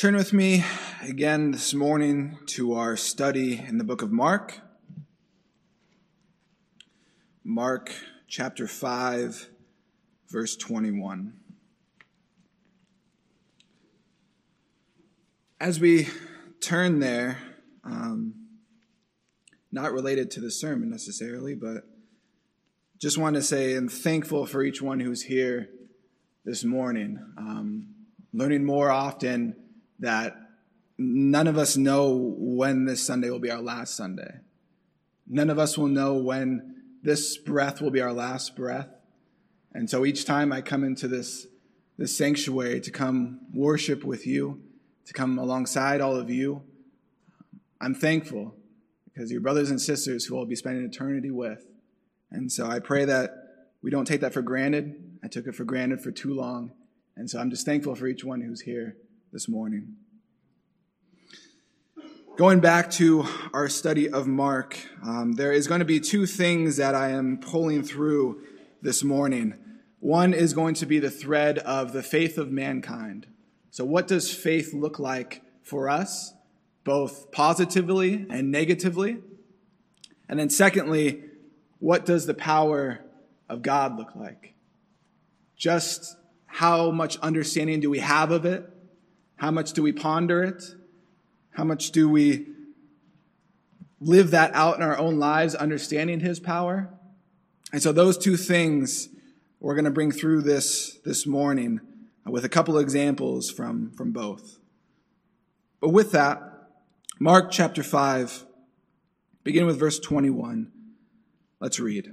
Turn with me again this morning to our study in the book of Mark. Mark chapter 5, verse 21. As we turn there, not related to the sermon necessarily, but just want to say I'm thankful for each one who's here this morning. Learning more often that none of us know when this Sunday will be our last Sunday. None of us will know when this breath will be our last breath. And so each time I come into this sanctuary to come worship with you, to come alongside all of you, I'm thankful because your brothers and sisters who I'll be spending eternity with. And so I pray that we don't take that for granted. I took it for granted for too long. And so I'm just thankful for each one who's here this morning. Going back to our study of Mark, there is going to be two things that I am pulling through this morning. One is going to be the thread of the faith of mankind. So what does faith look like for us, both positively and negatively? And then secondly, what does the power of God look like? Just how much understanding do we have of it? How much do we ponder it? How much do we live that out in our own lives, understanding his power? And so those two things we're going to bring through this morning with a couple of examples from both. But with that, Mark chapter 5, beginning with verse 21. Let's read.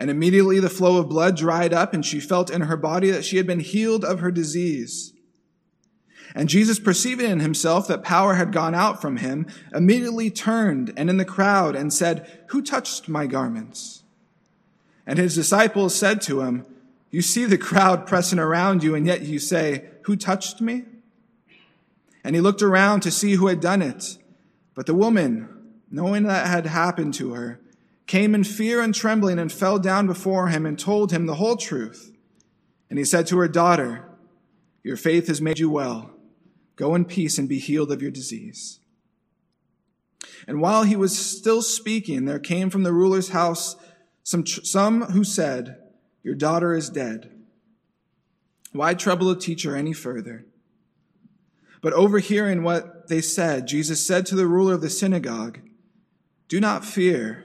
And immediately the flow of blood dried up, and she felt in her body that she had been healed of her disease. And Jesus, perceiving in himself that power had gone out from him, immediately turned and in the crowd and said, "Who touched my garments?" And his disciples said to him, "You see the crowd pressing around you, and yet you say, 'Who touched me?'" And he looked around to see who had done it. But the woman, knowing that had happened to her, came in fear and trembling and fell down before him and told him the whole truth. And he said to her, "Daughter, your faith has made you well. Go in peace and be healed of your disease." And while he was still speaking, there came from the ruler's house some who said, "Your daughter is dead. Why trouble a teacher any further?" But overhearing what they said, Jesus said to the ruler of the synagogue, "Do not fear,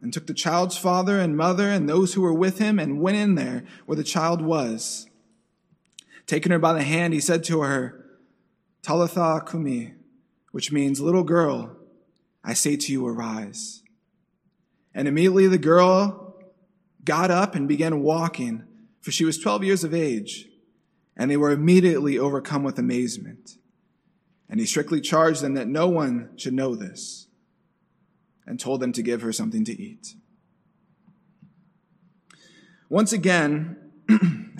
and took the child's father and mother and those who were with him, and went in there where the child was. Taking her by the hand, he said to her, "Talitha kumi," which means, "Little girl, I say to you, arise." And immediately the girl got up and began walking, for she was 12 years of age, and they were immediately overcome with amazement. And he strictly charged them that no one should know this, and told them to give her something to eat. Once again,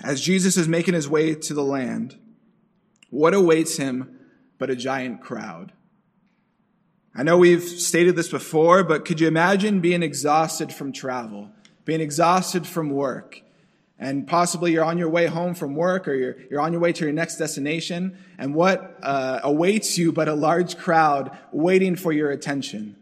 as Jesus is making his way to the land, what awaits him but a giant crowd. I know we've stated this before, but could you imagine being exhausted from travel, being exhausted from work, and possibly you're on your way home from work or you're on your way to your next destination, and what awaits you but a large crowd waiting for your attention?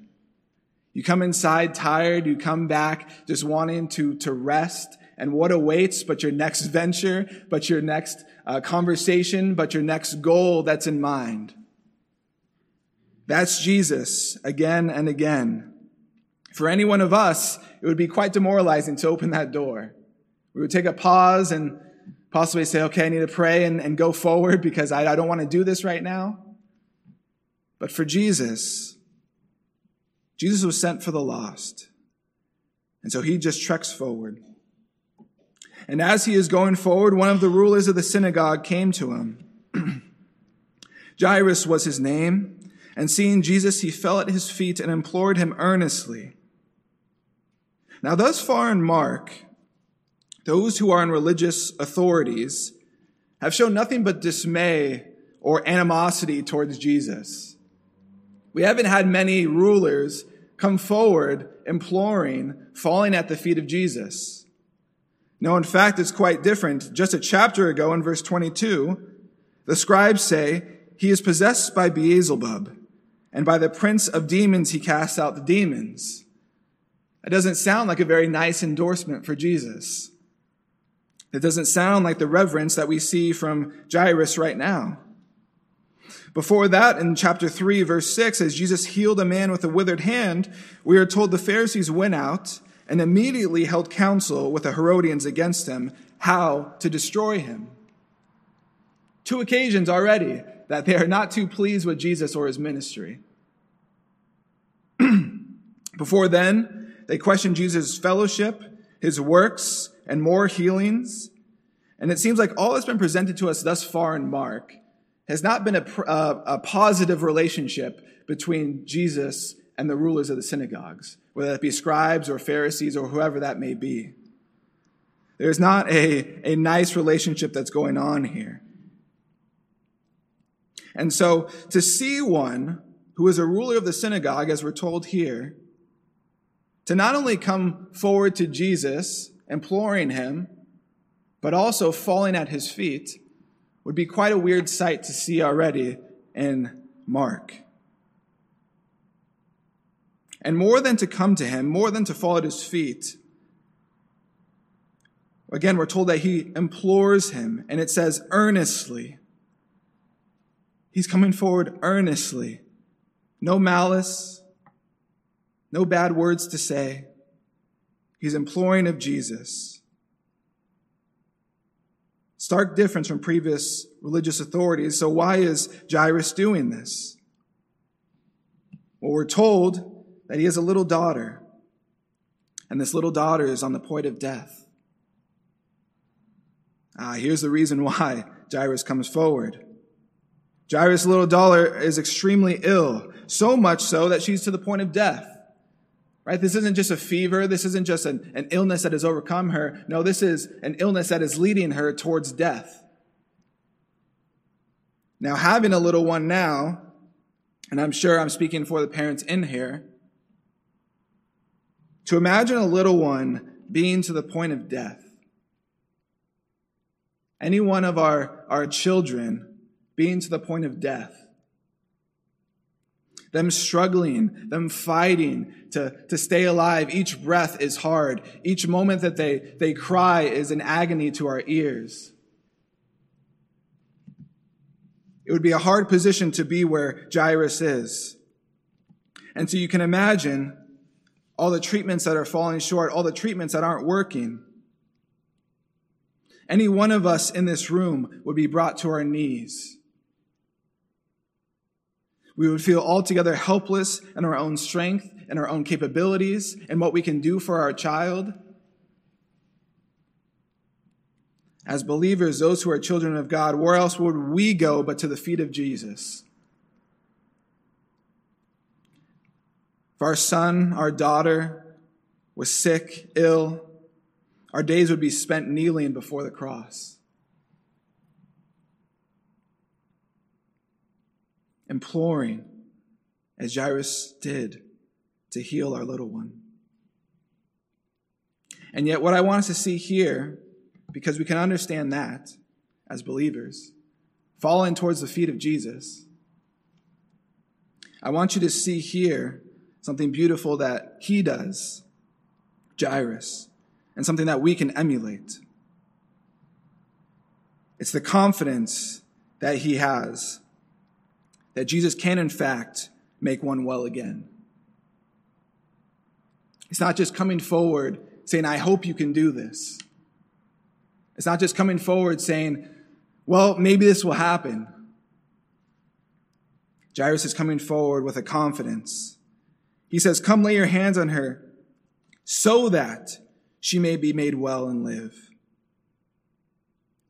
You come inside tired, you come back just wanting to rest, and what awaits but your next venture, but your next conversation, but your next goal that's in mind? That's Jesus again and again. For any one of us, it would be quite demoralizing to open that door. We would take a pause and possibly say, okay, I need to pray and go forward because I don't want to do this right now. But for Jesus was sent for the lost. And so he just treks forward. And as he is going forward, one of the rulers of the synagogue came to him. Jairus was his name. And seeing Jesus, he fell at his feet and implored him earnestly. Now, thus far in Mark, those who are in religious authorities have shown nothing but dismay or animosity towards Jesus. We haven't had many rulers come forward imploring, falling at the feet of Jesus. No, in fact, it's quite different. Just a chapter ago in verse 22, the scribes say, "He is possessed by Beelzebub, and by the prince of demons he casts out the demons." That doesn't sound like a very nice endorsement for Jesus. It doesn't sound like the reverence that we see from Jairus right now. Before that, in chapter 3, verse 6, as Jesus healed a man with a withered hand, we are told the Pharisees went out and immediately held counsel with the Herodians against him, how to destroy him. Two occasions already that they are not too pleased with Jesus or his ministry. Before then, they questioned Jesus' fellowship, his works, and more healings. And it seems like all that's been presented to us thus far in Mark has not been a positive relationship between Jesus and the rulers of the synagogues, whether that be scribes or Pharisees or whoever that may be. There's not a nice relationship that's going on here. And so to see one who is a ruler of the synagogue, as we're told here, to not only come forward to Jesus imploring him, but also falling at his feet, would be quite a weird sight to see already in Mark. And more than to come to him, more than to fall at his feet, again, we're told that he implores him, and it says earnestly. He's coming forward earnestly. No malice, no bad words to say. He's imploring of Jesus. Stark difference from previous religious authorities. So why is Jairus doing this? Well, we're told that he has a little daughter, and this little daughter is on the point of death. Here's the reason why Jairus comes forward. Jairus' little daughter is extremely ill, so much so that she's to the point of death. Right? This isn't just a fever. This isn't just an illness that has overcome her. No, this is an illness that is leading her towards death. Now, having a little one now, and I'm sure I'm speaking for the parents in here, to imagine a little one being to the point of death. Any one of our children being to the point of death. Them struggling, them fighting to stay alive. Each breath is hard. Each moment that they cry is an agony to our ears. It would be a hard position to be where Jairus is. And so you can imagine all the treatments that are falling short, all the treatments that aren't working. Any one of us in this room would be brought to our knees. We would feel altogether helpless in our own strength and our own capabilities and what we can do for our child. As believers, those who are children of God, where else would we go but to the feet of Jesus? If our son, our daughter was sick, ill, our days would be spent kneeling before the cross. imploring, as Jairus did, to heal our little one. And yet what I want us to see here, because we can understand that as believers, falling towards the feet of Jesus, I want you to see here something beautiful that he does, Jairus, and something that we can emulate. It's the confidence that he has that Jesus can, in fact, make one well again. It's not just coming forward saying, I hope you can do this. It's not just coming forward saying, well, maybe this will happen. Jairus is coming forward with a confidence. He says, come lay your hands on her so that she may be made well and live.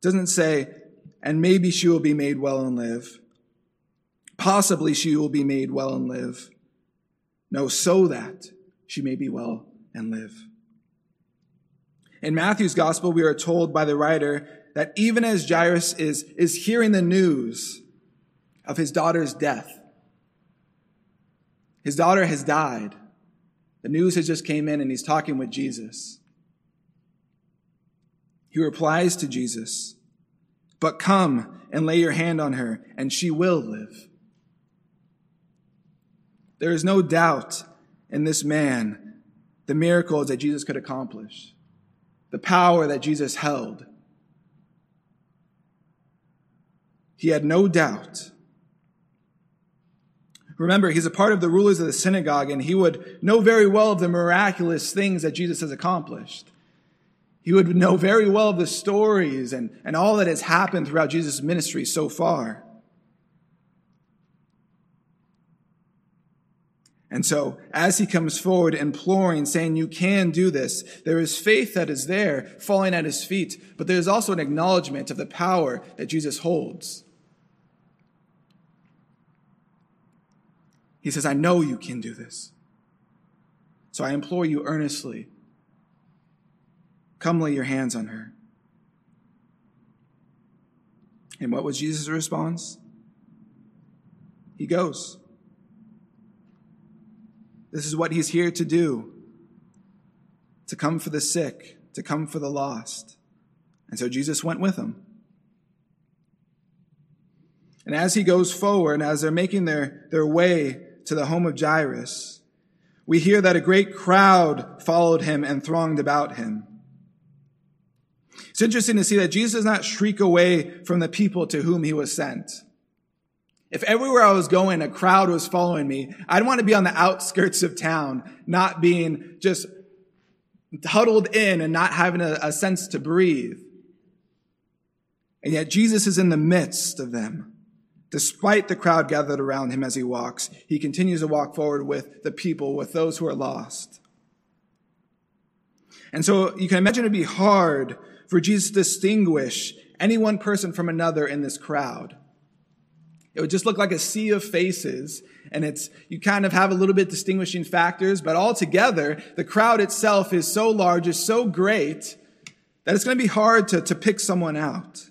It doesn't say, and maybe she will be made well and live. Possibly she will be made well and live. No, so that she may be well and live. In Matthew's gospel, we are told by the writer that even as Jairus is hearing the news of his daughter's death, his daughter has died. The news has just came in and he's talking with Jesus. He replies to Jesus, but come and lay your hand on her and she will live. There is no doubt in this man the miracles that Jesus could accomplish, the power that Jesus held. He had no doubt. Remember, he's a part of the rulers of the synagogue, and he would know very well of the miraculous things that Jesus has accomplished. He would know very well of the stories and all that has happened throughout Jesus' ministry so far. And so, as he comes forward imploring, saying, you can do this, there is faith that is there, falling at his feet, but there's also an acknowledgement of the power that Jesus holds. He says, I know you can do this. So I implore you earnestly, come lay your hands on her. And what was Jesus' response? He goes. This is what he's here to do, to come for the sick, to come for the lost. And so Jesus went with him. And as he goes forward, and as they're making their way to the home of Jairus, we hear that a great crowd followed him and thronged about him. It's interesting to see that Jesus does not shriek away from the people to whom he was sent. If everywhere I was going, a crowd was following me, I'd want to be on the outskirts of town, not being just huddled in and not having a sense to breathe. And yet Jesus is in the midst of them. Despite the crowd gathered around him as he walks, he continues to walk forward with the people, with those who are lost. And so you can imagine it'd be hard for Jesus to distinguish any one person from another in this crowd. It would just look like a sea of faces, and you kind of have a little bit distinguishing factors, but altogether, the crowd itself is so large, is so great, that it's going to be hard to pick someone out.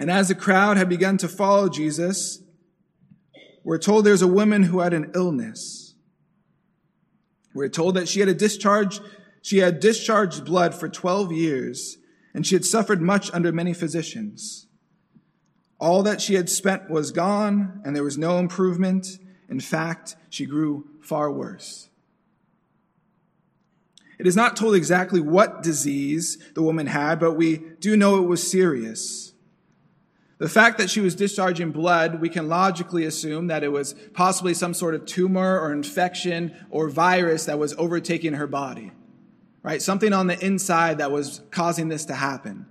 And as the crowd had begun to follow Jesus, we're told there's a woman who had an illness. We're told that she had discharged blood for 12 years, and she had suffered much under many physicians. All that she had spent was gone, and there was no improvement. In fact, she grew far worse. It is not told exactly what disease the woman had, but we do know it was serious. The fact that she was discharging blood, we can logically assume that it was possibly some sort of tumor or infection or virus that was overtaking her body, right? Something on the inside that was causing this to happen.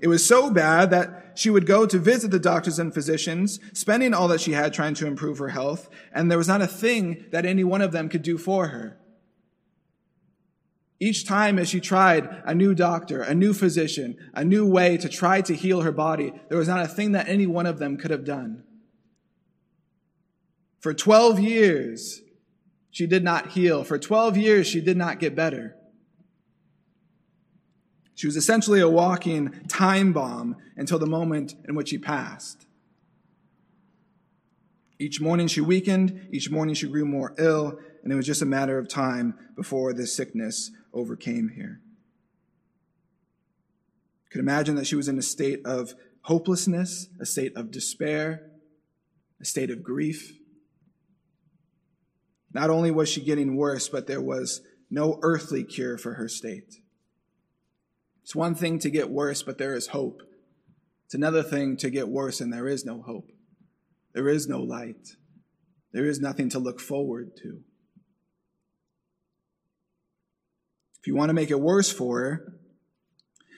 It was so bad that she would go to visit the doctors and physicians, spending all that she had trying to improve her health, and there was not a thing that any one of them could do for her. Each time as she tried a new doctor, a new physician, a new way to try to heal her body, there was not a thing that any one of them could have done. For 12 years, she did not heal. For 12 years, she did not get better. She was essentially a walking time bomb until the moment in which he passed. Each morning she weakened, each morning she grew more ill, and it was just a matter of time before this sickness overcame her. You could imagine that she was in a state of hopelessness, a state of despair, a state of grief. Not only was she getting worse, but there was no earthly cure for her state. It's one thing to get worse, but there is hope. It's another thing to get worse and there is no hope. There is no light. There is nothing to look forward to. If you want to make it worse for her,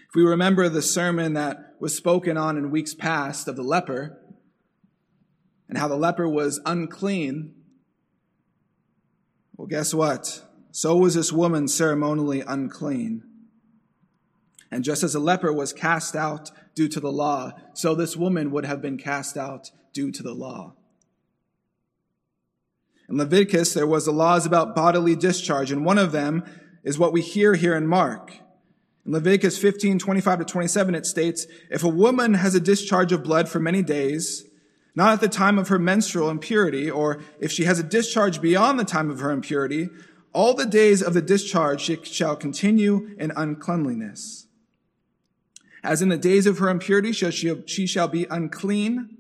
if we remember the sermon that was spoken on in weeks past of the leper and how the leper was unclean, well, guess what? So was this woman ceremonially unclean. And just as a leper was cast out due to the law, so this woman would have been cast out due to the law. In Leviticus, there was the laws about bodily discharge, and one of them is what we hear here in Mark. In Leviticus 15:25-27, it states, if a woman has a discharge of blood for many days, not at the time of her menstrual impurity, or if she has a discharge beyond the time of her impurity, all the days of the discharge she shall continue in uncleanliness. As in the days of her impurity, she shall be unclean.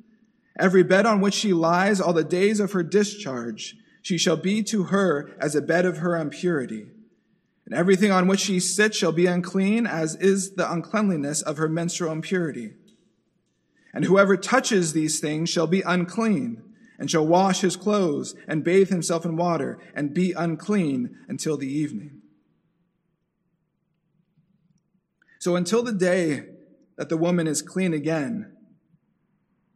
Every bed on which she lies, all the days of her discharge, she shall be to her as a bed of her impurity. And everything on which she sits shall be unclean, as is the uncleanliness of her menstrual impurity. And whoever touches these things shall be unclean, and shall wash his clothes, and bathe himself in water, and be unclean until the evening. So until the day that the woman is clean again,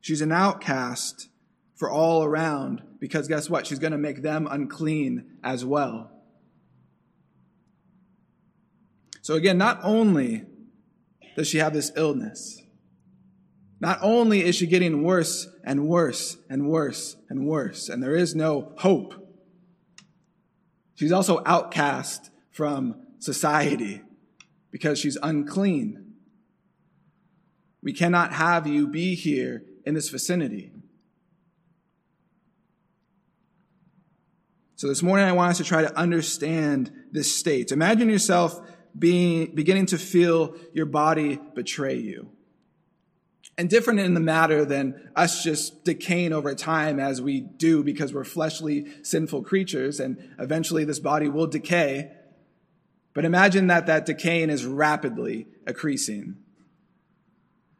she's an outcast for all around, because guess what? She's going to make them unclean as well. So again, not only does she have this illness, not only is she getting worse and worse and worse and worse, and there is no hope, she's also outcast from society because she's unclean. We cannot have you be here in this vicinity. So this morning I want us to try to understand this state. Imagine yourself beginning to feel your body betray you. And different in the matter than us just decaying over time as we do because we're fleshly, sinful creatures and eventually this body will decay. But imagine that decaying is rapidly increasing.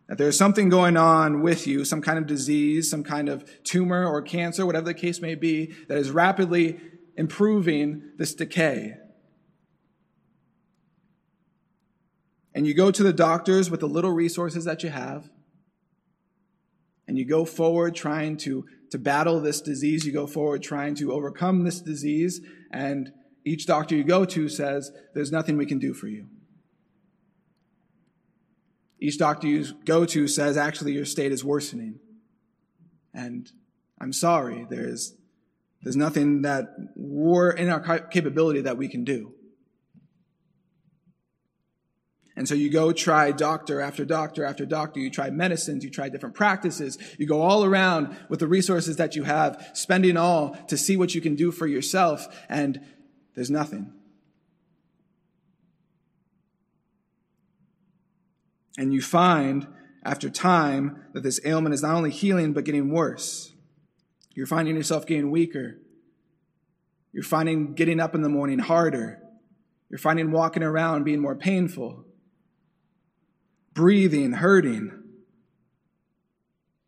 That there's something going on with you, some kind of disease, some kind of tumor or cancer, whatever the case may be, that is rapidly improving this decay. And you go to the doctors with the little resources that you have, and you go forward trying to battle this disease. You go forward trying to overcome this disease, and each doctor you go to says, there's nothing we can do for you. Each doctor you go to says, actually, your state is worsening. And I'm sorry, there's nothing that we're in our capability that we can do. And so you go try doctor after doctor after doctor. You try medicines, you try different practices. You go all around with the resources that you have, spending all to see what you can do for yourself, and there's nothing. And you find, after time, that this ailment is not only healing, but getting worse. You're finding yourself getting weaker. You're finding getting up in the morning harder. You're finding walking around being more painful. Breathing, hurting.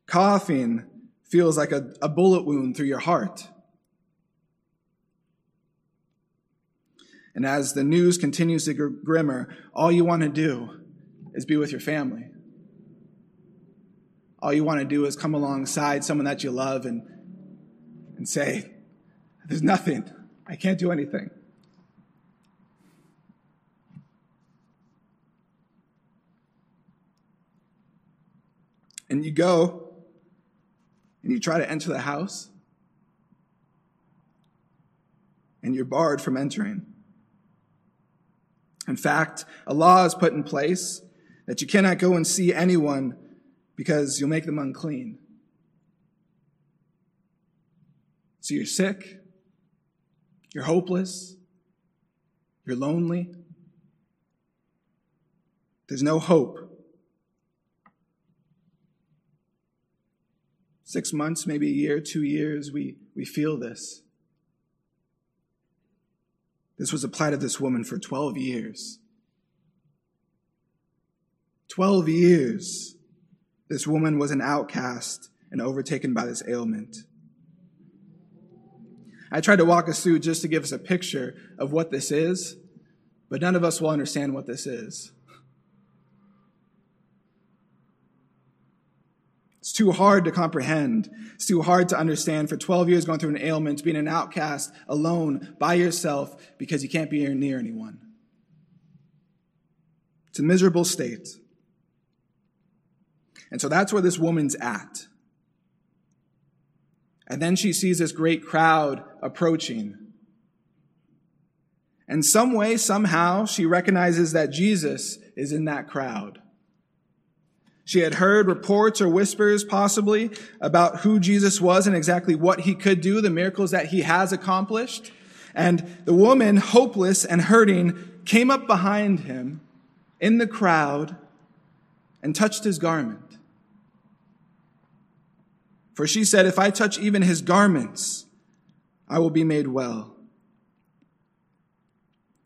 Coughing feels like a bullet wound through your heart. And as the news continues to get grimmer, all you want to do is be with your family. All you want to do is come alongside someone that you love and say, there's nothing. I can't do anything. And you go and you try to enter the house and you're barred from entering. In fact, a law is put in place that you cannot go and see anyone because you'll make them unclean. So you're sick, you're hopeless, you're lonely. There's no hope. 6 months, maybe a year, 2 years, we feel this. This was applied to this woman for 12 years. 12 years, this woman was an outcast and overtaken by this ailment. I tried to walk us through just to give us a picture of what this is, but none of us will understand what this is. It's too hard to comprehend. It's too hard to understand. For 12 years going through an ailment, being an outcast, alone, by yourself, because you can't be near anyone. It's a miserable state. And so that's where this woman's at. And then she sees this great crowd approaching. And some way, somehow, she recognizes that Jesus is in that crowd. She had heard reports or whispers, possibly, about who Jesus was and exactly what he could do, the miracles that he has accomplished. And the woman, hopeless and hurting, came up behind him in the crowd and touched his garment. For she said, "If I touch even his garments, I will be made well."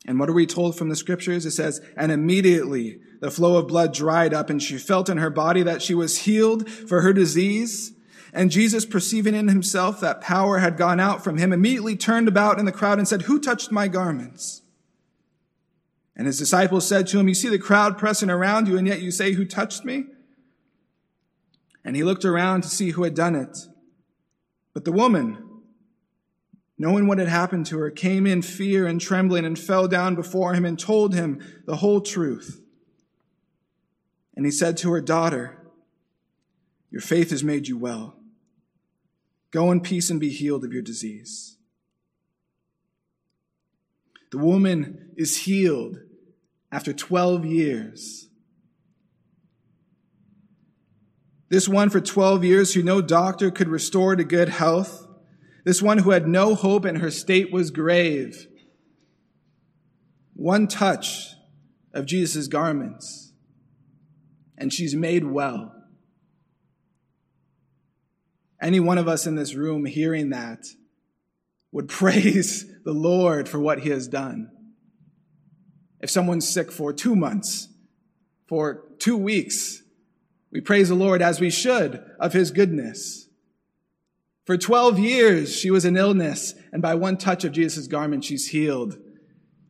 And what are we told from the scriptures? It says, "And immediately the flow of blood dried up, and she felt in her body that she was healed for her disease. And Jesus, perceiving in himself that power had gone out from him, immediately turned about in the crowd and said, 'Who touched my garments?' And his disciples said to him, 'You see the crowd pressing around you, and yet you say, 'Who touched me?' And he looked around to see who had done it. But the woman, knowing what had happened to her, came in fear and trembling and fell down before him and told him the whole truth. And he said to her, 'Daughter, your faith has made you well. Go in peace and be healed of your disease.'" The woman is healed after 12 years. This one for 12 years who no doctor could restore to good health, this one who had no hope and her state was grave, one touch of Jesus' garments, and she's made well. Any one of us in this room hearing that would praise the Lord for what he has done. If someone's sick for 2 months, for 2 weeks, we praise the Lord, as we should, of his goodness. For 12 years, she was in illness, and by one touch of Jesus' garment, she's healed.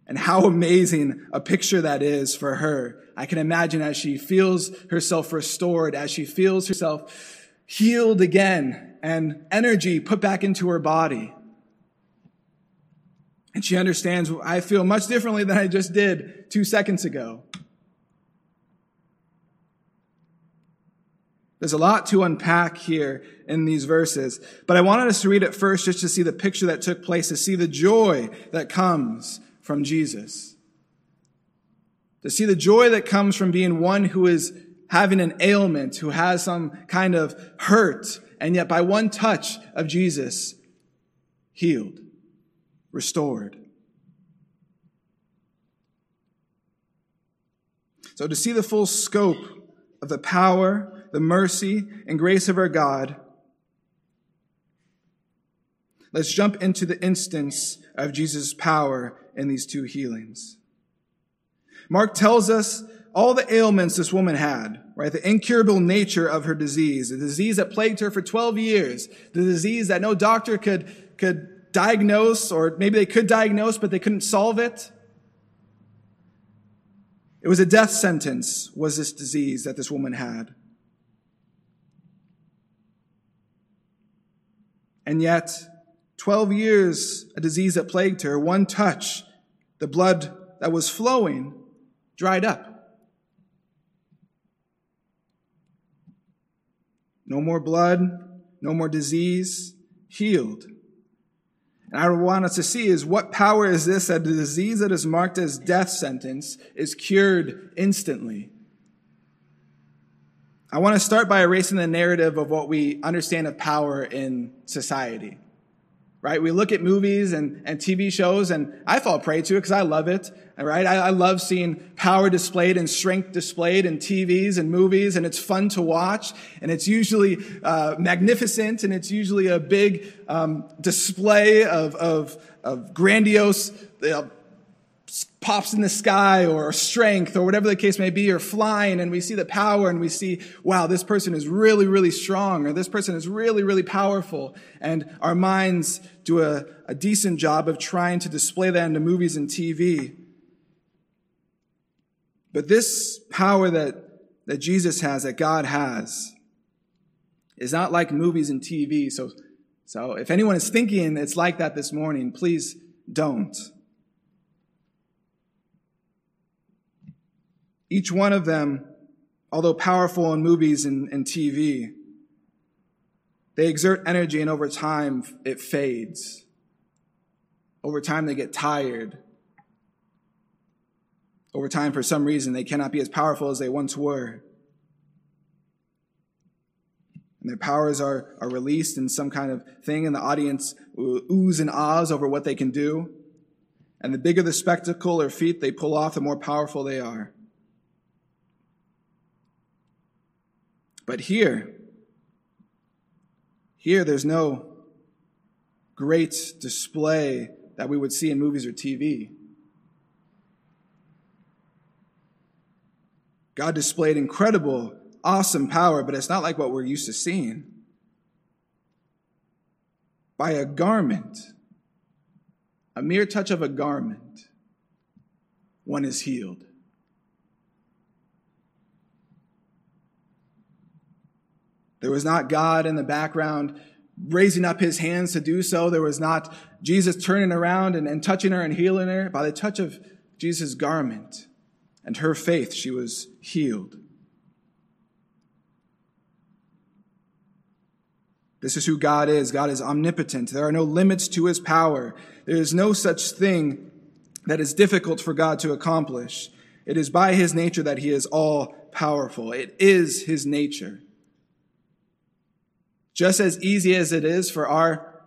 And how amazing a picture that is for her. I can imagine as she feels herself restored, as she feels herself healed again, and energy put back into her body. And she understands, I feel much differently than I just did 2 seconds ago. There's a lot to unpack here in these verses, but I wanted us to read it first just to see the picture that took place, to see the joy that comes from Jesus, to see the joy that comes from being one who is having an ailment, who has some kind of hurt, and yet by one touch of Jesus, healed, restored. So to see the full scope of the power, the mercy and grace of our God, let's jump into the instance of Jesus' power in these two healings. Mark tells us all the ailments this woman had, right? The incurable nature of her disease, the disease that plagued her for 12 years, the disease that no doctor could diagnose, or maybe they could diagnose, but they couldn't solve it. It was a death sentence, was this disease that this woman had. And yet, 12 years, a disease that plagued her, one touch, the blood that was flowing dried up. No more blood, no more disease, healed. And I want us to see is what power is this that a disease that is marked as death sentence is cured instantly? I want to start by erasing the narrative of what we understand of power in society, right? We look at movies and TV shows, and I fall prey to it because I love it, right? I love seeing power displayed and strength displayed in TVs and movies, and it's fun to watch, and it's usually magnificent, and it's usually a big display of grandiose pops in the sky or strength or whatever the case may be, or flying, and we see the power and we see, wow, this person is really, really strong, or this person is really, really powerful. And our minds do a decent job of trying to display that into movies and TV. But this power that Jesus has, that God has, is not like movies and TV. So if anyone is thinking it's like that this morning, please don't. Each one of them, although powerful in movies and TV, they exert energy, and over time it fades. Over time they get tired. Over time, for some reason, they cannot be as powerful as they once were. And their powers are released in some kind of thing, and the audience oohs and ahs over what they can do. And the bigger the spectacle or feat they pull off, the more powerful they are. But here there's no great display that we would see in movies or TV. God displayed incredible, awesome power, but it's not like what we're used to seeing. By a garment, a mere touch of a garment, one is healed. There was not God in the background raising up his hands to do so. There was not Jesus turning around and touching her and healing her. By the touch of Jesus' garment and her faith, she was healed. This is who God is. God is omnipotent. There are no limits to his power. There is no such thing that is difficult for God to accomplish. It is by his nature that he is all powerful. It is his nature. Just as easy as it is for our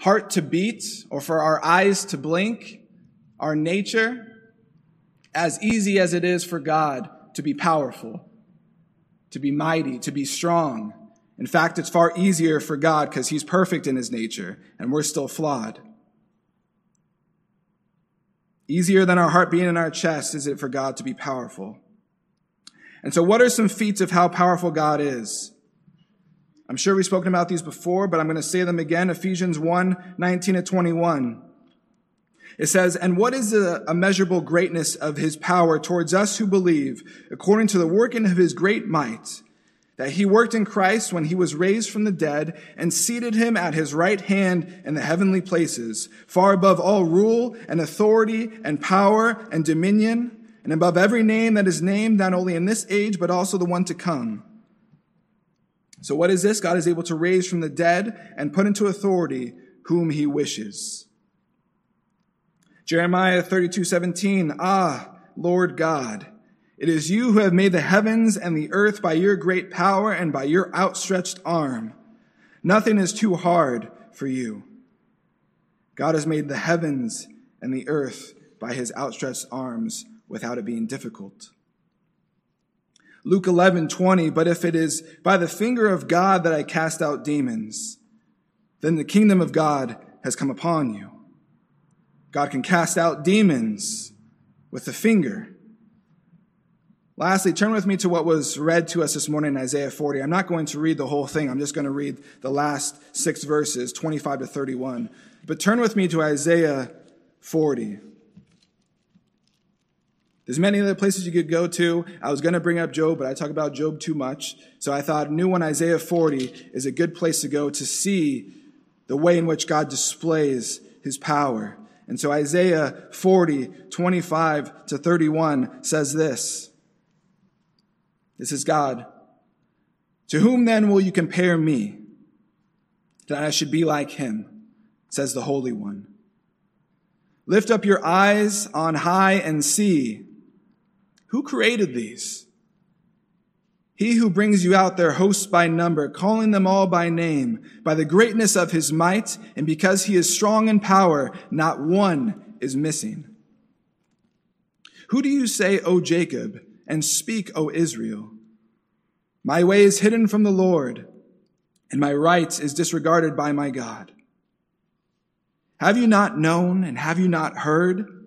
heart to beat or for our eyes to blink, our nature, as easy as it is for God to be powerful, to be mighty, to be strong. In fact, it's far easier for God because he's perfect in his nature and we're still flawed. Easier than our heart being in our chest is it for God to be powerful. And so what are some feats of how powerful God is? I'm sure we've spoken about these before, but I'm going to say them again. Ephesians 1:19-21. It says, "And what is the immeasurable greatness of his power towards us who believe, according to the working of his great might, that he worked in Christ when he was raised from the dead and seated him at his right hand in the heavenly places, far above all rule and authority and power and dominion, and above every name that is named, not only in this age, but also the one to come." So what is this? God is able to raise from the dead and put into authority whom he wishes. Jeremiah 32:17, "Ah, Lord God, it is you who have made the heavens and the earth by your great power and by your outstretched arm. Nothing is too hard for you." God has made the heavens and the earth by his outstretched arms without it being difficult. Luke 11:20, "But if it is by the finger of God that I cast out demons, then the kingdom of God has come upon you." God can cast out demons with the finger. Lastly, turn with me to what was read to us this morning in Isaiah 40. I'm not going to read the whole thing. I'm just going to read the last 6 verses, 25-31. But turn with me to Isaiah 40. There's many other places you could go to. I was going to bring up Job, but I talk about Job too much. So I thought new one, Isaiah 40, is a good place to go to see the way in which God displays his power. And so Isaiah 40:25-31 says this. This is God. "To whom then will you compare me, that I should be like him? says the Holy One. Lift up your eyes on high and see. Who created these? He who brings you out their hosts by number, calling them all by name, by the greatness of his might, and because he is strong in power, not one is missing. Who do you say, O Jacob, and speak, O Israel? My way is hidden from the Lord, and my right is disregarded by my God. Have you not known, and have you not heard?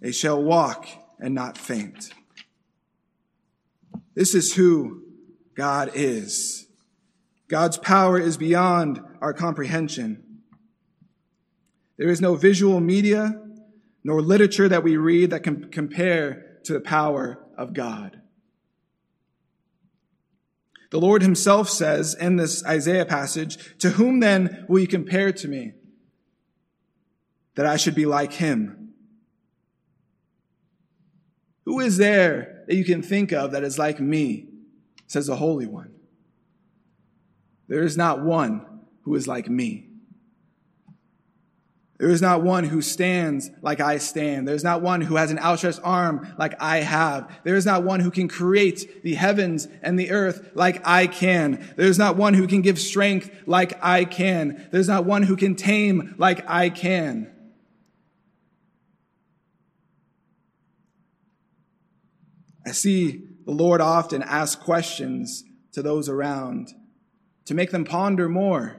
They shall walk and not faint. This is who God is. God's power is beyond our comprehension. There is no visual media nor literature that we read that can compare to the power of God. The Lord himself says in this Isaiah passage, "To whom then will you compare to me, that I should be like him?" Who is there that you can think of that is like me, says the Holy One? There is not one who is like me. There is not one who stands like I stand. There is not one who has an outstretched arm like I have. There is not one who can create the heavens and the earth like I can. There is not one who can give strength like I can. There is not one who can tame like I can. I see the Lord often ask questions to those around to make them ponder more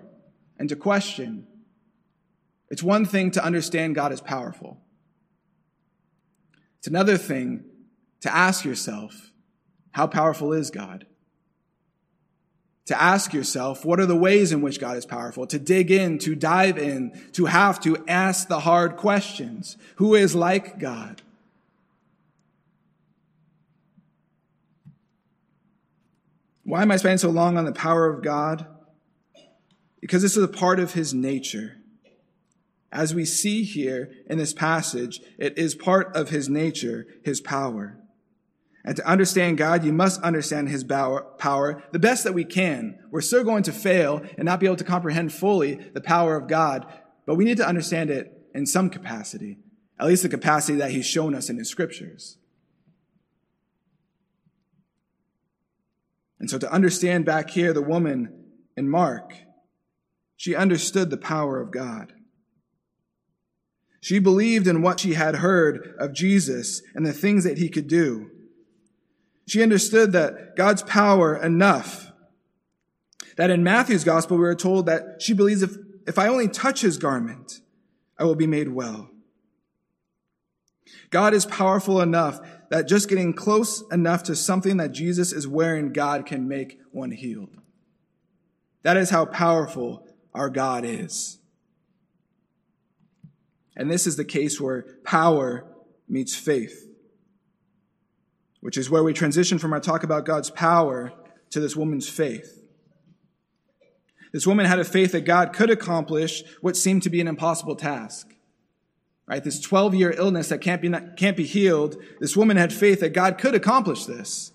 and to question. It's one thing to understand God is powerful. It's another thing to ask yourself, how powerful is God? To ask yourself, what are the ways in which God is powerful? To dig in, to dive in, to have to ask the hard questions. Who is like God? Why am I spending so long on the power of God? Because this is a part of his nature. As we see here in this passage, it is part of his nature, his power. And to understand God, you must understand his power the best that we can. We're still going to fail and not be able to comprehend fully the power of God, but we need to understand it in some capacity, at least the capacity that he's shown us in his scriptures. And so to understand back here, the woman in Mark, she understood the power of God. She believed in what she had heard of Jesus and the things that he could do. She understood that God's power enough that in Matthew's gospel, we are told that she believes if I only touch his garment, I will be made well. God is powerful enough that just getting close enough to something that Jesus is wearing, God can make one healed. That is how powerful our God is. And this is the case where power meets faith, which is where we transition from our talk about God's power to this woman's faith. This woman had a faith that God could accomplish what seemed to be an impossible task. Right, this 12-year illness that can't be healed, this woman had faith that God could accomplish this.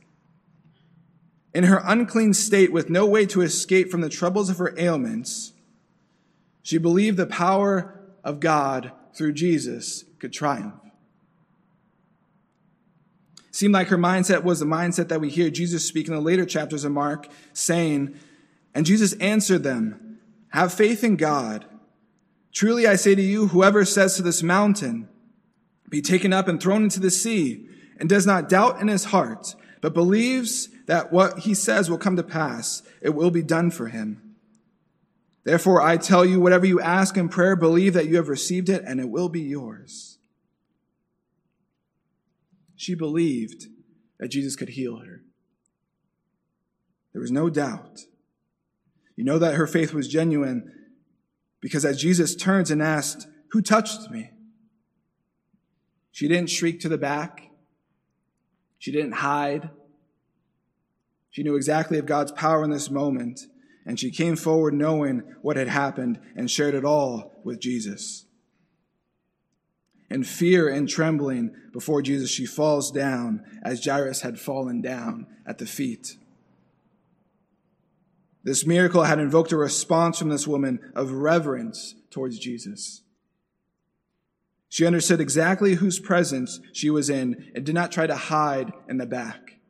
In her unclean state, with no way to escape from the troubles of her ailments, she believed the power of God through Jesus could triumph. It seemed like her mindset was the mindset that we hear Jesus speak in the later chapters of Mark, saying, "And Jesus answered them, 'Have faith in God. Truly I say to you, whoever says to this mountain, be taken up and thrown into the sea, and does not doubt in his heart, but believes that what he says will come to pass, it will be done for him. Therefore I tell you, whatever you ask in prayer, believe that you have received it, and it will be yours.'" She believed that Jesus could heal her. There was no doubt. You know that her faith was genuine because as Jesus turns and asked, "Who touched me?" she didn't shriek to the back. She didn't hide. She knew exactly of God's power in this moment, and she came forward knowing what had happened and shared it all with Jesus. In fear and trembling before Jesus, she falls down as Jairus had fallen down at the feet. This miracle had invoked a response from this woman of reverence towards Jesus. She understood exactly whose presence she was in and did not try to hide in the back.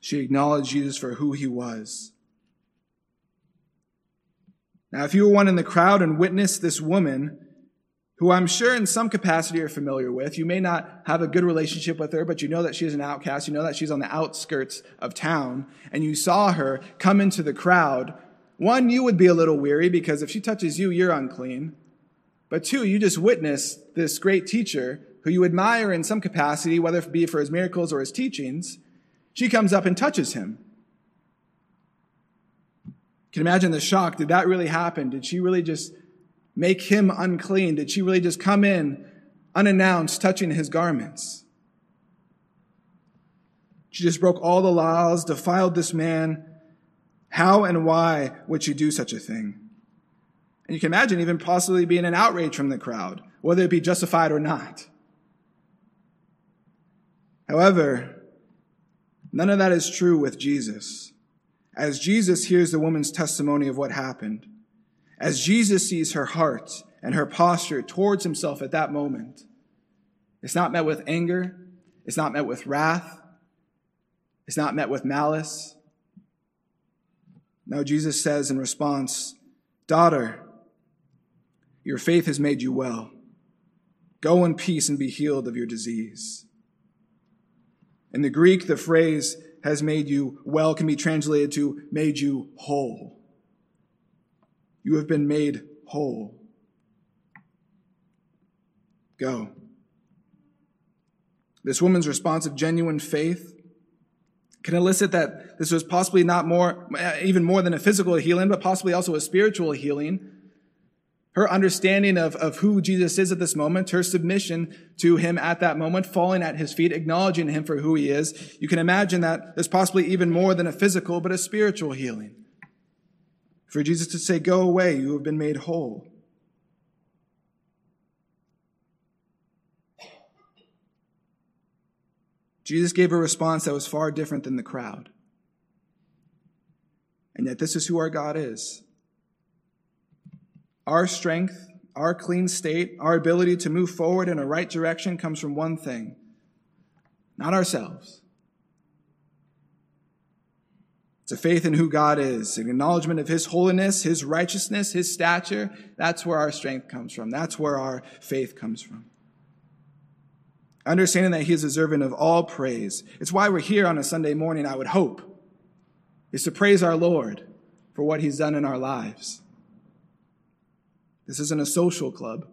She acknowledged Jesus for who he was. Now, if you were one in the crowd and witnessed this woman, who I'm sure in some capacity you're familiar with. You may not have a good relationship with her, but you know that she's an outcast. You know that she's on the outskirts of town. And you saw her come into the crowd. One, you would be a little weary because if she touches you, you're unclean. But two, you just witnessed this great teacher who you admire in some capacity, whether it be for his miracles or his teachings. She comes up and touches him. Can you imagine the shock? Did that really happen? Did she really just make him unclean? Did she really just come in unannounced, touching his garments? She just broke all the laws, defiled this man. How and why would she do such a thing? And you can imagine even possibly being an outrage from the crowd, whether it be justified or not. However, none of that is true with Jesus. As Jesus hears the woman's testimony of what happened, as Jesus sees her heart and her posture towards himself at that moment, it's not met with anger. It's not met with wrath. It's not met with malice. No, Jesus says in response, "Daughter, your faith has made you well. Go in peace and be healed of your disease." In the Greek, the phrase "has made you well" can be translated to "made you whole." You have been made whole. Go. This woman's response of genuine faith can elicit that this was possibly not more, even more than a physical healing, but possibly also a spiritual healing. Her understanding of who Jesus is at this moment, her submission to him at that moment, falling at his feet, acknowledging him for who he is. You can imagine that there's possibly even more than a physical, but a spiritual healing. For Jesus to say, "Go away, you have been made whole." Jesus gave a response that was far different than the crowd. And yet this is who our God is. Our strength, our clean state, our ability to move forward in a right direction comes from one thing, not ourselves. It's a faith in who God is, an acknowledgement of his holiness, his righteousness, his stature. That's where our strength comes from. That's where our faith comes from. Understanding that he is deserving of all praise. It's why we're here on a Sunday morning, I would hope, is to praise our Lord for what he's done in our lives. This isn't a social club.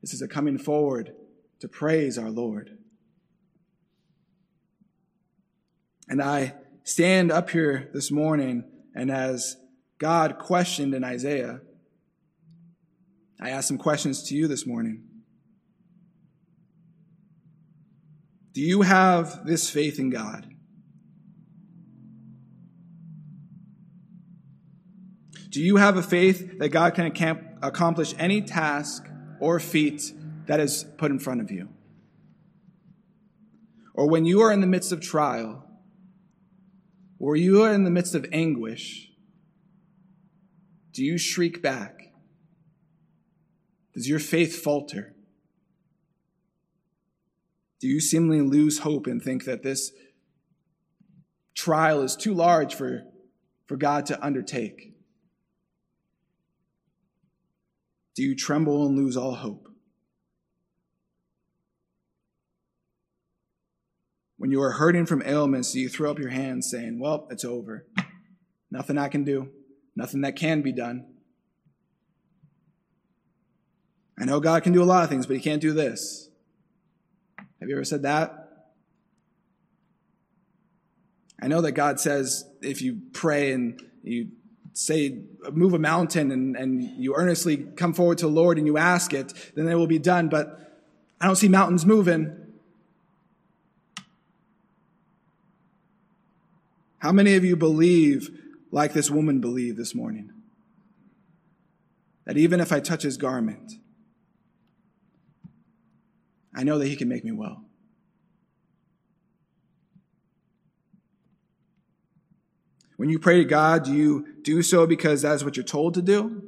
This is a coming forward to praise our Lord. And I stand up here this morning, and as God questioned in Isaiah, I ask some questions to you this morning. Do you have this faith in God? Do you have a faith that God can accomplish any task or feat that is put in front of you? Or when you are in the midst of trial, or you are in the midst of anguish, do you shriek back? Does your faith falter? Do you seemingly lose hope and think that this trial is too large for God to undertake? Do you tremble and lose all hope? When you are hurting from ailments, do you throw up your hands saying, "Well, it's over. Nothing I can do. Nothing that can be done. I know God can do a lot of things, but he can't do this." Have you ever said that? I know that God says if you pray and you say, move a mountain and you earnestly come forward to the Lord and you ask it, then it will be done. But I don't see mountains moving. How many of you believe like this woman believed this morning? That even if I touch his garment, I know that he can make me well. When you pray to God, do you do so because that's what you're told to do?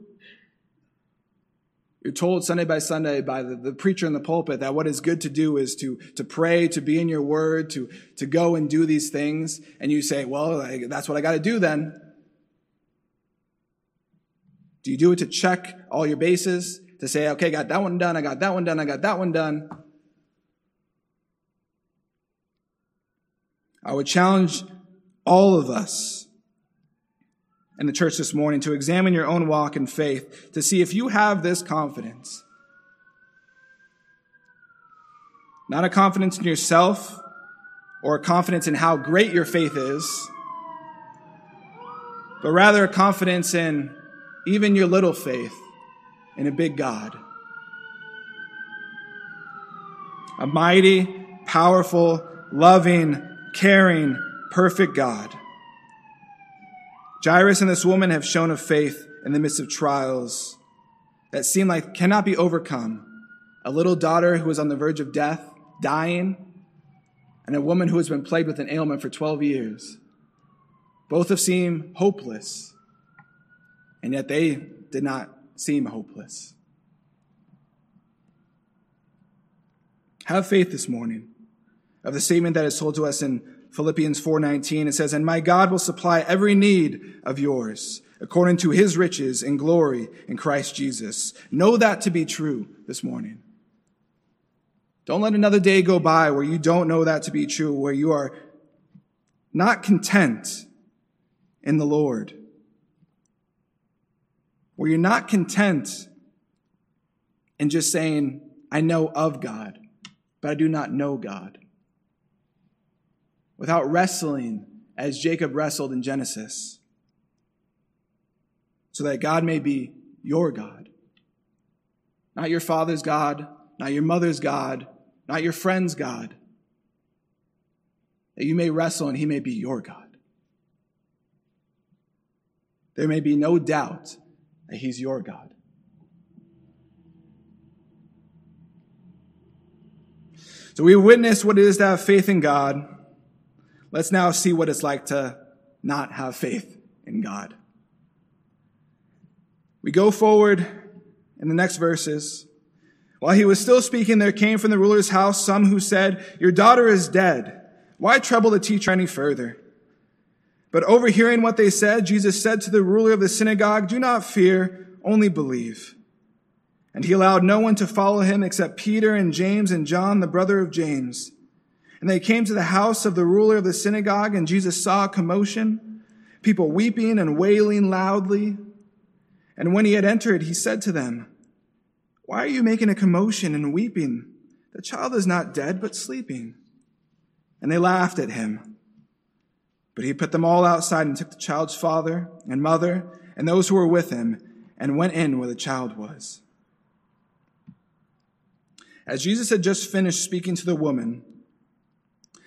You're told Sunday by Sunday by the preacher in the pulpit that what is good to do is to pray, to be in your word, to go and do these things. And you say, well, that's what I got to do then. Do you do it to check all your bases? To say, okay, I got that one done, I got that one done, I got that one done. I would challenge all of us in the church this morning to examine your own walk in faith to see if you have this confidence. Not a confidence in yourself or a confidence in how great your faith is, but rather a confidence in even your little faith in a big God. A mighty, powerful, loving, caring, perfect God. Jairus and this woman have shown a faith in the midst of trials that seem like cannot be overcome. A little daughter who was on the verge of death, dying, and a woman who has been plagued with an ailment for 12 years. Both have seemed hopeless, and yet they did not seem hopeless. Have faith this morning of the statement that is told to us in Philippians 4:19, it says, "And my God will supply every need of yours according to his riches and glory in Christ Jesus." Know that to be true this morning. Don't let another day go by where you don't know that to be true, where you are not content in the Lord, where you're not content in just saying, I know of God, but I do not know God. Without wrestling as Jacob wrestled in Genesis, so that God may be your God. Not your father's God, not your mother's God, not your friend's God. That you may wrestle and he may be your God. There may be no doubt that he's your God. So we witness what it is to have faith in God. Let's now see what it's like to not have faith in God. We go forward in the next verses. While he was still speaking, there came from the ruler's house some who said, "Your daughter is dead. Why trouble the teacher any further?" But overhearing what they said, Jesus said to the ruler of the synagogue, "Do not fear, only believe." And he allowed no one to follow him except Peter and James and John, the brother of James. And they came to the house of the ruler of the synagogue, and Jesus saw a commotion, people weeping and wailing loudly. And when he had entered, he said to them, "Why are you making a commotion and weeping? The child is not dead, but sleeping." And they laughed at him. But he put them all outside and took the child's father and mother and those who were with him and went in where the child was. As Jesus had just finished speaking to the woman,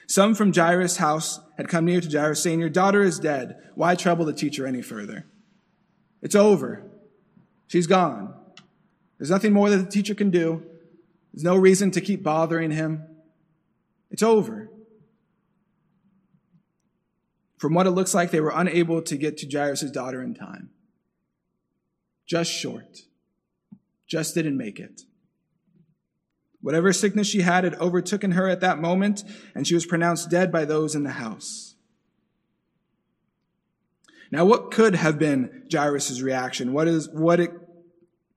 some from Jairus' house had come near to Jairus, saying, "Your daughter is dead. Why trouble the teacher any further?" It's over. She's gone. There's nothing more that the teacher can do. There's no reason to keep bothering him. It's over. From what it looks like, they were unable to get to Jairus' daughter in time. Just short. Just didn't make it. Whatever sickness she had had overtaken her at that moment, and she was pronounced dead by those in the house. Now, what could have been Jairus' reaction?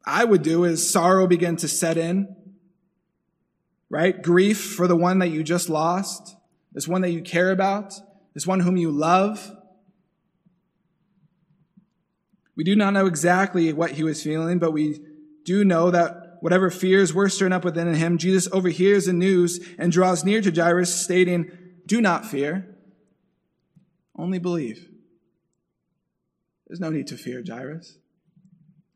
I would do is sorrow began to set in, right? Grief for the one that you just lost, this one that you care about, this one whom you love. We do not know exactly what he was feeling, but we do know that whatever fears were stirring up within him, Jesus overhears the news and draws near to Jairus, stating, "Do not fear, only believe." There's no need to fear, Jairus.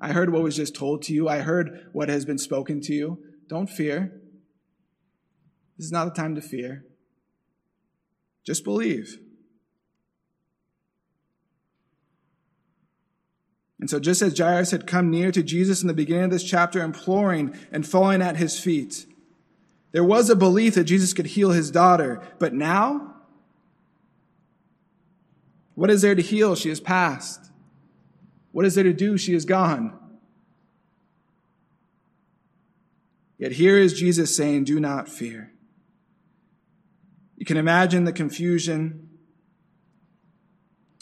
I heard what was just told to you. I heard what has been spoken to you. Don't fear. This is not a time to fear. Just believe. And so just as Jairus had come near to Jesus in the beginning of this chapter, imploring and falling at his feet, there was a belief that Jesus could heal his daughter. But now, what is there to heal? She is past. What is there to do? She is gone. Yet here is Jesus saying, do not fear. You can imagine the confusion,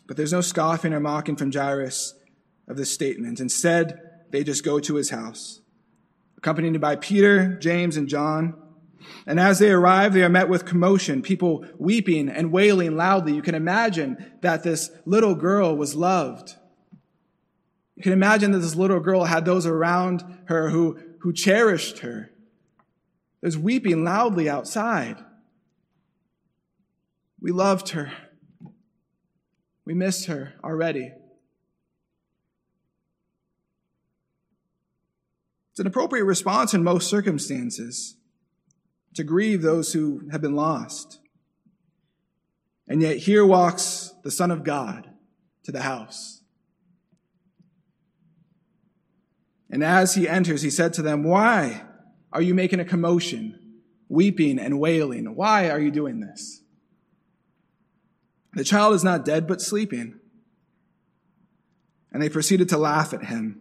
but there's no scoffing or mocking from Jairus of this statement. Instead, they just go to his house, accompanied by Peter, James, and John. And as they arrive, they are met with commotion, people weeping and wailing loudly. You can imagine that this little girl was loved. You can imagine that this little girl had those around her who cherished her. There's weeping loudly outside. We loved her. We missed her already. It's an appropriate response in most circumstances to grieve those who have been lost. And yet here walks the Son of God to the house. And as he enters, he said to them, why are you making a commotion, weeping and wailing? Why are you doing this? The child is not dead, but sleeping. And they proceeded to laugh at him.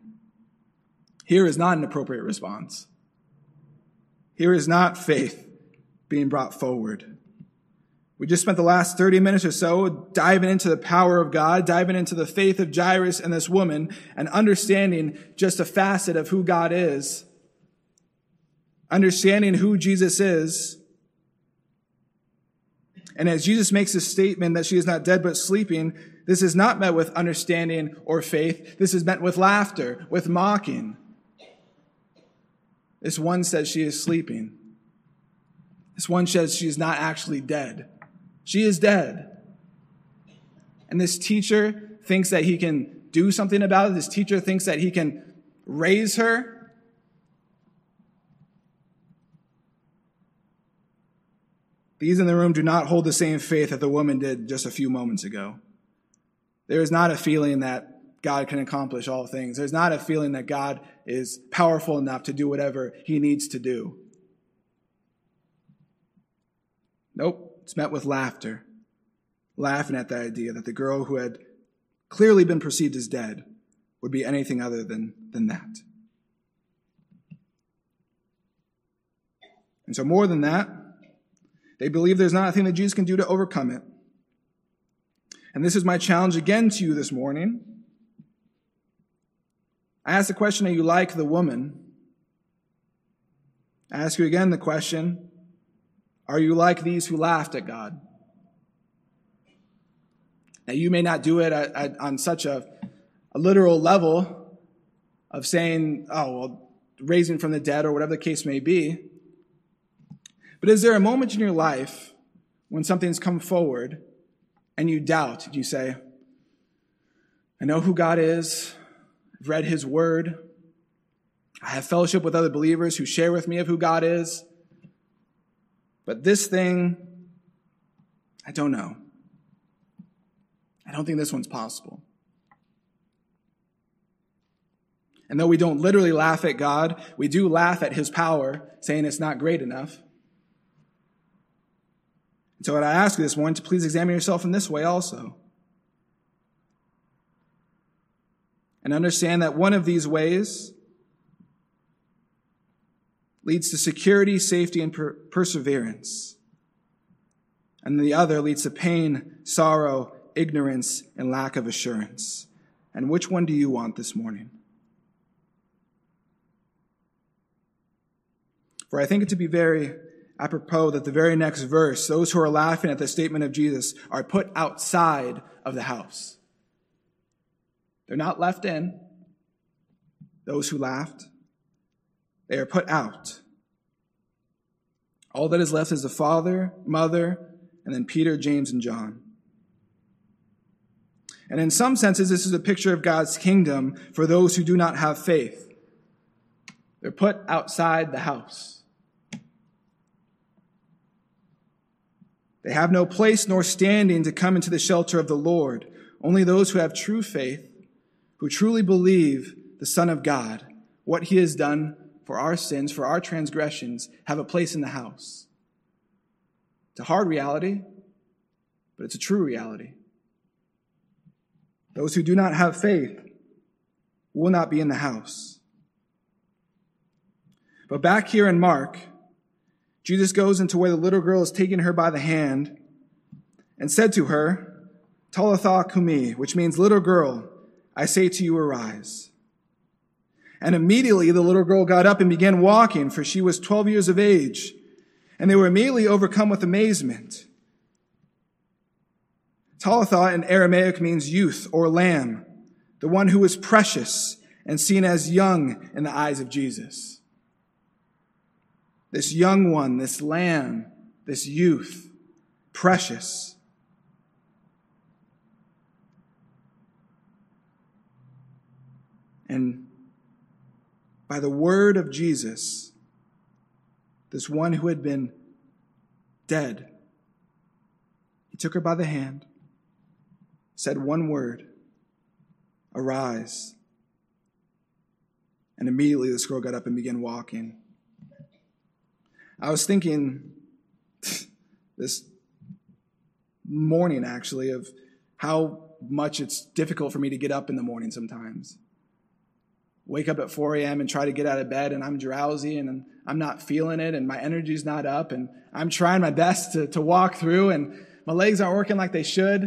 Here is not an appropriate response. Here is not faith being brought forward. We just spent the last 30 minutes or so diving into the power of God, diving into the faith of Jairus and this woman, and understanding just a facet of who God is, understanding who Jesus is. And as Jesus makes this statement that she is not dead but sleeping, this is not met with understanding or faith. This is met with laughter, with mocking. This one says she is sleeping. This one says she is not actually dead. She is dead. And this teacher thinks that he can do something about it. This teacher thinks that he can raise her. These in the room do not hold the same faith that the woman did just a few moments ago. There is not a feeling that God can accomplish all things. There's not a feeling that God is powerful enough to do whatever he needs to do. Nope, it's met with laughter, laughing at the idea that the girl who had clearly been perceived as dead would be anything other than that. And so more than that, they believe there's not a thing that Jesus can do to overcome it. And this is my challenge again to you this morning. I asked the question, are you like the woman? I ask you again the question, are you like these who laughed at God? Now, you may not do it on such a literal level of saying, oh, well, raising from the dead or whatever the case may be. But is there a moment in your life when something's come forward and you doubt? You say, I know who God is. I've read his word. I have fellowship with other believers who share with me of who God is. But this thing, I don't know. I don't think this one's possible. And though we don't literally laugh at God, we do laugh at his power, saying it's not great enough. So what I ask you this morning, to please examine yourself in this way also. And understand that one of these ways leads to security, safety, and perseverance. And the other leads to pain, sorrow, ignorance, and lack of assurance. And which one do you want this morning? For I think it to be very apropos that the very next verse, those who are laughing at the statement of Jesus are put outside of the house. They're not left in, those who laughed. They are put out. All that is left is the father, mother, and then Peter, James, and John. And in some senses, this is a picture of God's kingdom for those who do not have faith. They're put outside the house. They have no place nor standing to come into the shelter of the Lord. Only those who have true faith, who truly believe the Son of God, what he has done for our sins, for our transgressions, have a place in the house. It's a hard reality, but it's a true reality. Those who do not have faith will not be in the house. But back here in Mark, Jesus goes into where the little girl is taking her by the hand and said to her, "Talitha kumi," which means, "Little girl, I say to you, arise." And immediately the little girl got up and began walking, for she was 12 years of age. And they were immediately overcome with amazement. Talitha in Aramaic means youth or lamb, the one who is precious and seen as young in the eyes of Jesus. This young one, this lamb, this youth, precious. And by the word of Jesus, this one who had been dead, he took her by the hand, said one word, "Arise." And immediately this girl got up and began walking. I was thinking this morning, actually, of how much it's difficult for me to get up in the morning sometimes. Wake up at 4 a.m. and try to get out of bed, and I'm drowsy, and I'm not feeling it, and my energy's not up, and I'm trying my best to walk through, and my legs aren't working like they should.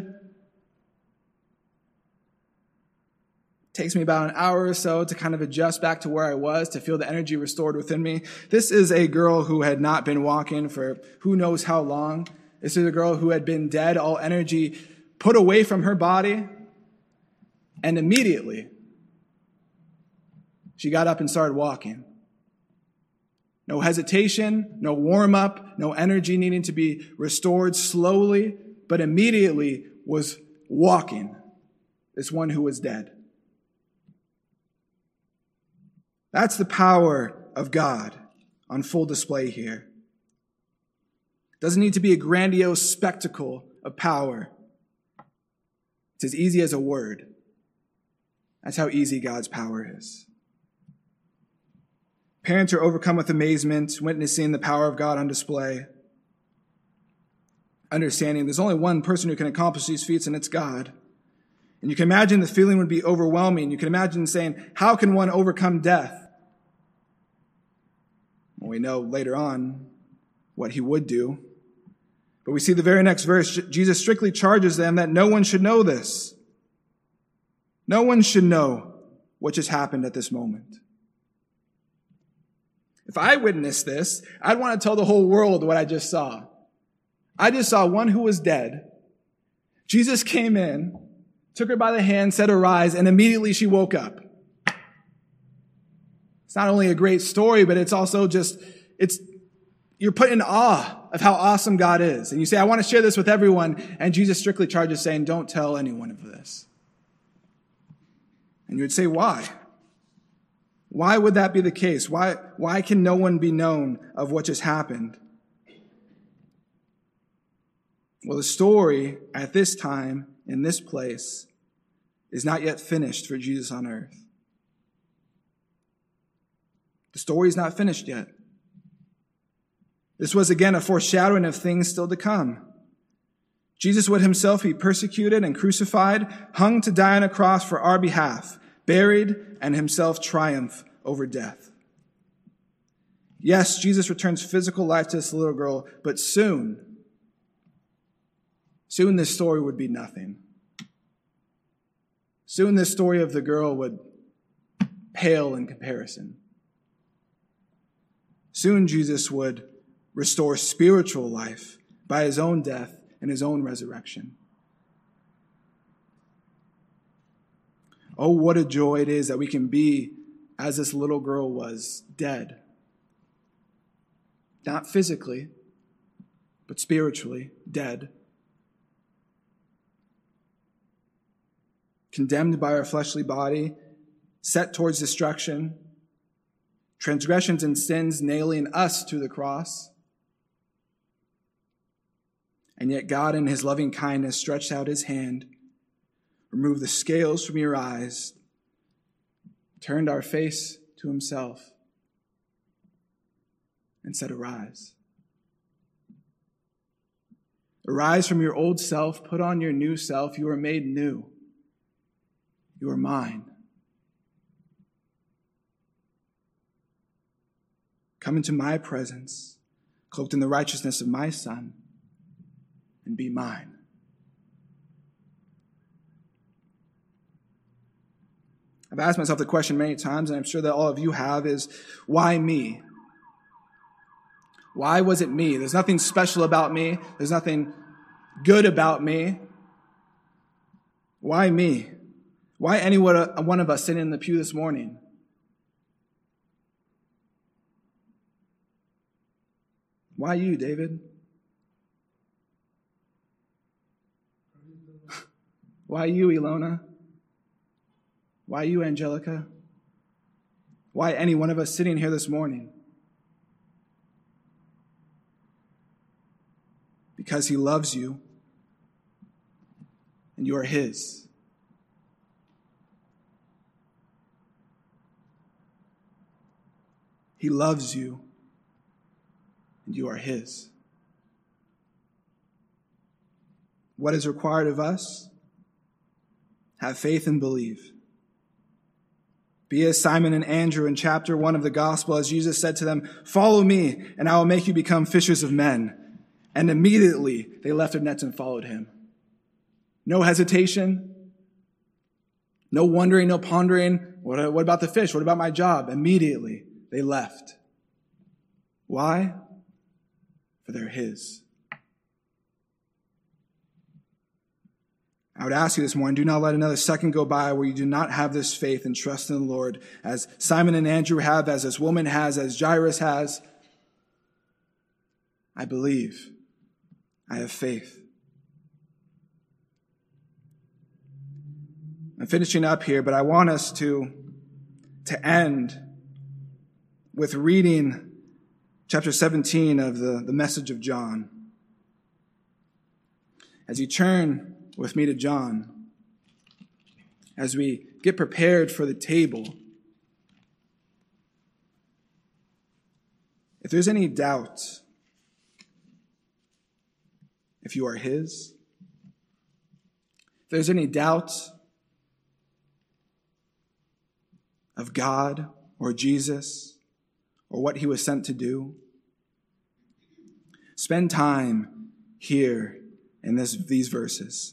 It takes me about an hour or so to kind of adjust back to where I was, to feel the energy restored within me. This is a girl who had not been walking for who knows how long. This is a girl who had been dead, all energy put away from her body, and immediately she got up and started walking. No hesitation, no warm-up, no energy needing to be restored, slowly, but immediately was walking, this one who was dead. That's the power of God on full display here. It doesn't need to be a grandiose spectacle of power. It's as easy as a word. That's how easy God's power is. Parents are overcome with amazement, witnessing the power of God on display. Understanding there's only one person who can accomplish these feats, and it's God. And you can imagine the feeling would be overwhelming. You can imagine saying, how can one overcome death? Well, we know later on what he would do. But we see the very next verse, Jesus strictly charges them that no one should know this. No one should know what just happened at this moment. If I witnessed this, I'd want to tell the whole world what I just saw. I just saw one who was dead. Jesus came in, took her by the hand, said, "Arise," and immediately she woke up. It's not only a great story, but it's also just, you're put in awe of how awesome God is. And you say, I want to share this with everyone. And Jesus strictly charges saying, don't tell anyone of this. And you would say, why? Why would that be the case? Why can no one be known of what just happened? Well, the story at this time, in this place, is not yet finished for Jesus on earth. The story is not finished yet. This was, again, a foreshadowing of things still to come. Jesus would himself be persecuted and crucified, hung to die on a cross for our behalf, buried, and himself triumph over death. Yes, Jesus returns physical life to this little girl, but soon this story would be nothing. Soon this story of the girl would pale in comparison. Soon Jesus would restore spiritual life by his own death and his own resurrection. Oh, what a joy it is that we can be as this little girl was, dead. Not physically, but spiritually dead. condemned by our fleshly body, set towards destruction, transgressions and sins nailing us to the cross. And yet God, in his loving kindness, stretched out his hand, removed the scales from your eyes, turned our face to himself, and said, arise. Arise from your old self, put on your new self. You are made new. You are mine. Come into my presence, cloaked in the righteousness of my Son, and be mine. I've asked myself the question many times, and I'm sure that all of you have, is why me? Why was it me? There's nothing special about me. There's nothing good about me. Why me? Why any one of us sitting in the pew this morning? Why you, David? Why you, Ilona? Why you, Angelica? Why any one of us sitting here this morning? Because he loves you and you are his. He loves you and you are his. What is required of us? Have faith and believe. Be as Simon and Andrew in chapter 1 of the gospel, as Jesus said to them, follow me, and I will make you become fishers of men. And immediately they left their nets and followed him. No hesitation, no wondering, no pondering. What about the fish? What about my job? Immediately they left. Why? For they're his. I would ask you this morning, do not let another second go by where you do not have this faith and trust in the Lord, as Simon and Andrew have, as this woman has, as Jairus has. I believe. I have faith. I'm finishing up here, but I want us to end with reading chapter 17 of the message of John. As you turn with me to John, as we get prepared for the table. If there's any doubt, if you are his, if there's any doubt of God or Jesus or what he was sent to do, spend time here in these verses.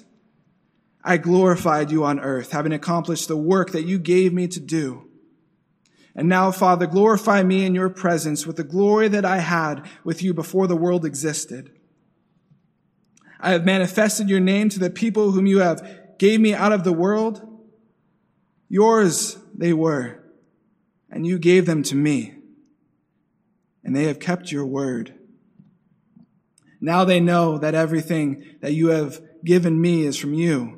I glorified you on earth, having accomplished the work that you gave me to do. And now, Father, glorify me in your presence with the glory that I had with you before the world existed. I have manifested your name to the people whom you have gave me out of the world. Yours they were, and you gave them to me, and they have kept your word. Now they know that everything that you have given me is from you.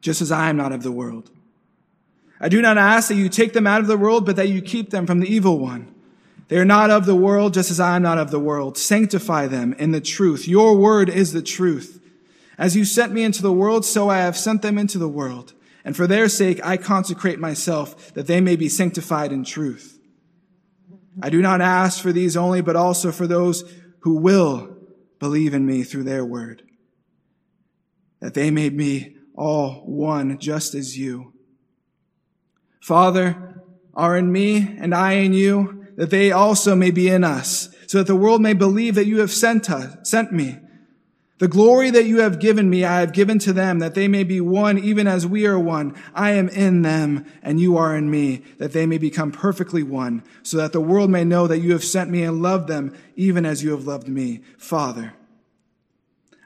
just as I am not of the world. I do not ask that you take them out of the world, but that you keep them from the evil one. They are not of the world, just as I am not of the world. Sanctify them in the truth. Your word is the truth. As you sent me into the world, so I have sent them into the world. And for their sake, I consecrate myself, that they may be sanctified in truth. I do not ask for these only, but also for those who will believe in me through their word, that they may be all one, just as you, Father, are in me, and I in you, that they also may be in us, so that the world may believe that you have sent me. The glory that you have given me, I have given to them, that they may be one, even as we are one. I am in them, and you are in me, that they may become perfectly one, so that the world may know that you have sent me and loved them, even as you have loved me. Father,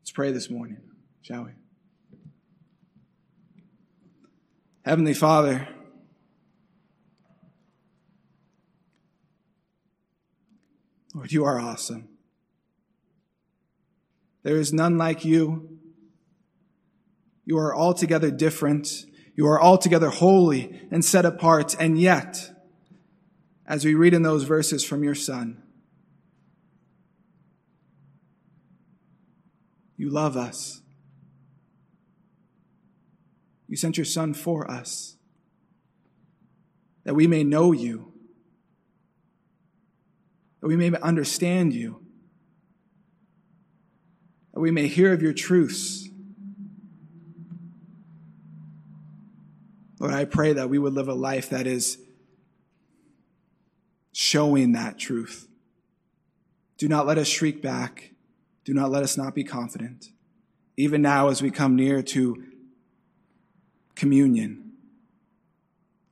Let's pray this morning, shall we? Heavenly Father, Lord, you are awesome. There is none like you. You are altogether different. You are altogether holy and set apart. And yet, as we read in those verses from your Son, you love us. You sent your Son for us, that we may know you, that we may understand you, that we may hear of your truths. Lord, I pray that we would live a life that is showing that truth. Do not let us shriek back. Do not let us not be confident. Even now, as we come near to communion,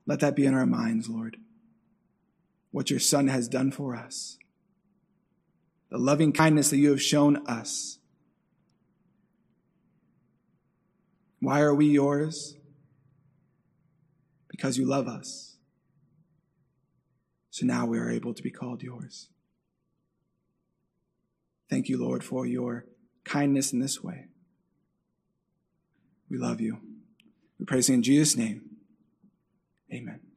let that be in our minds, Lord, what your Son has done for us, the loving kindness that you have shown us. Why are we yours? Because you love us. So now we are able to be called yours. Thank you, Lord, for your kindness in this way. We love you. We praise you in Jesus' name. Amen.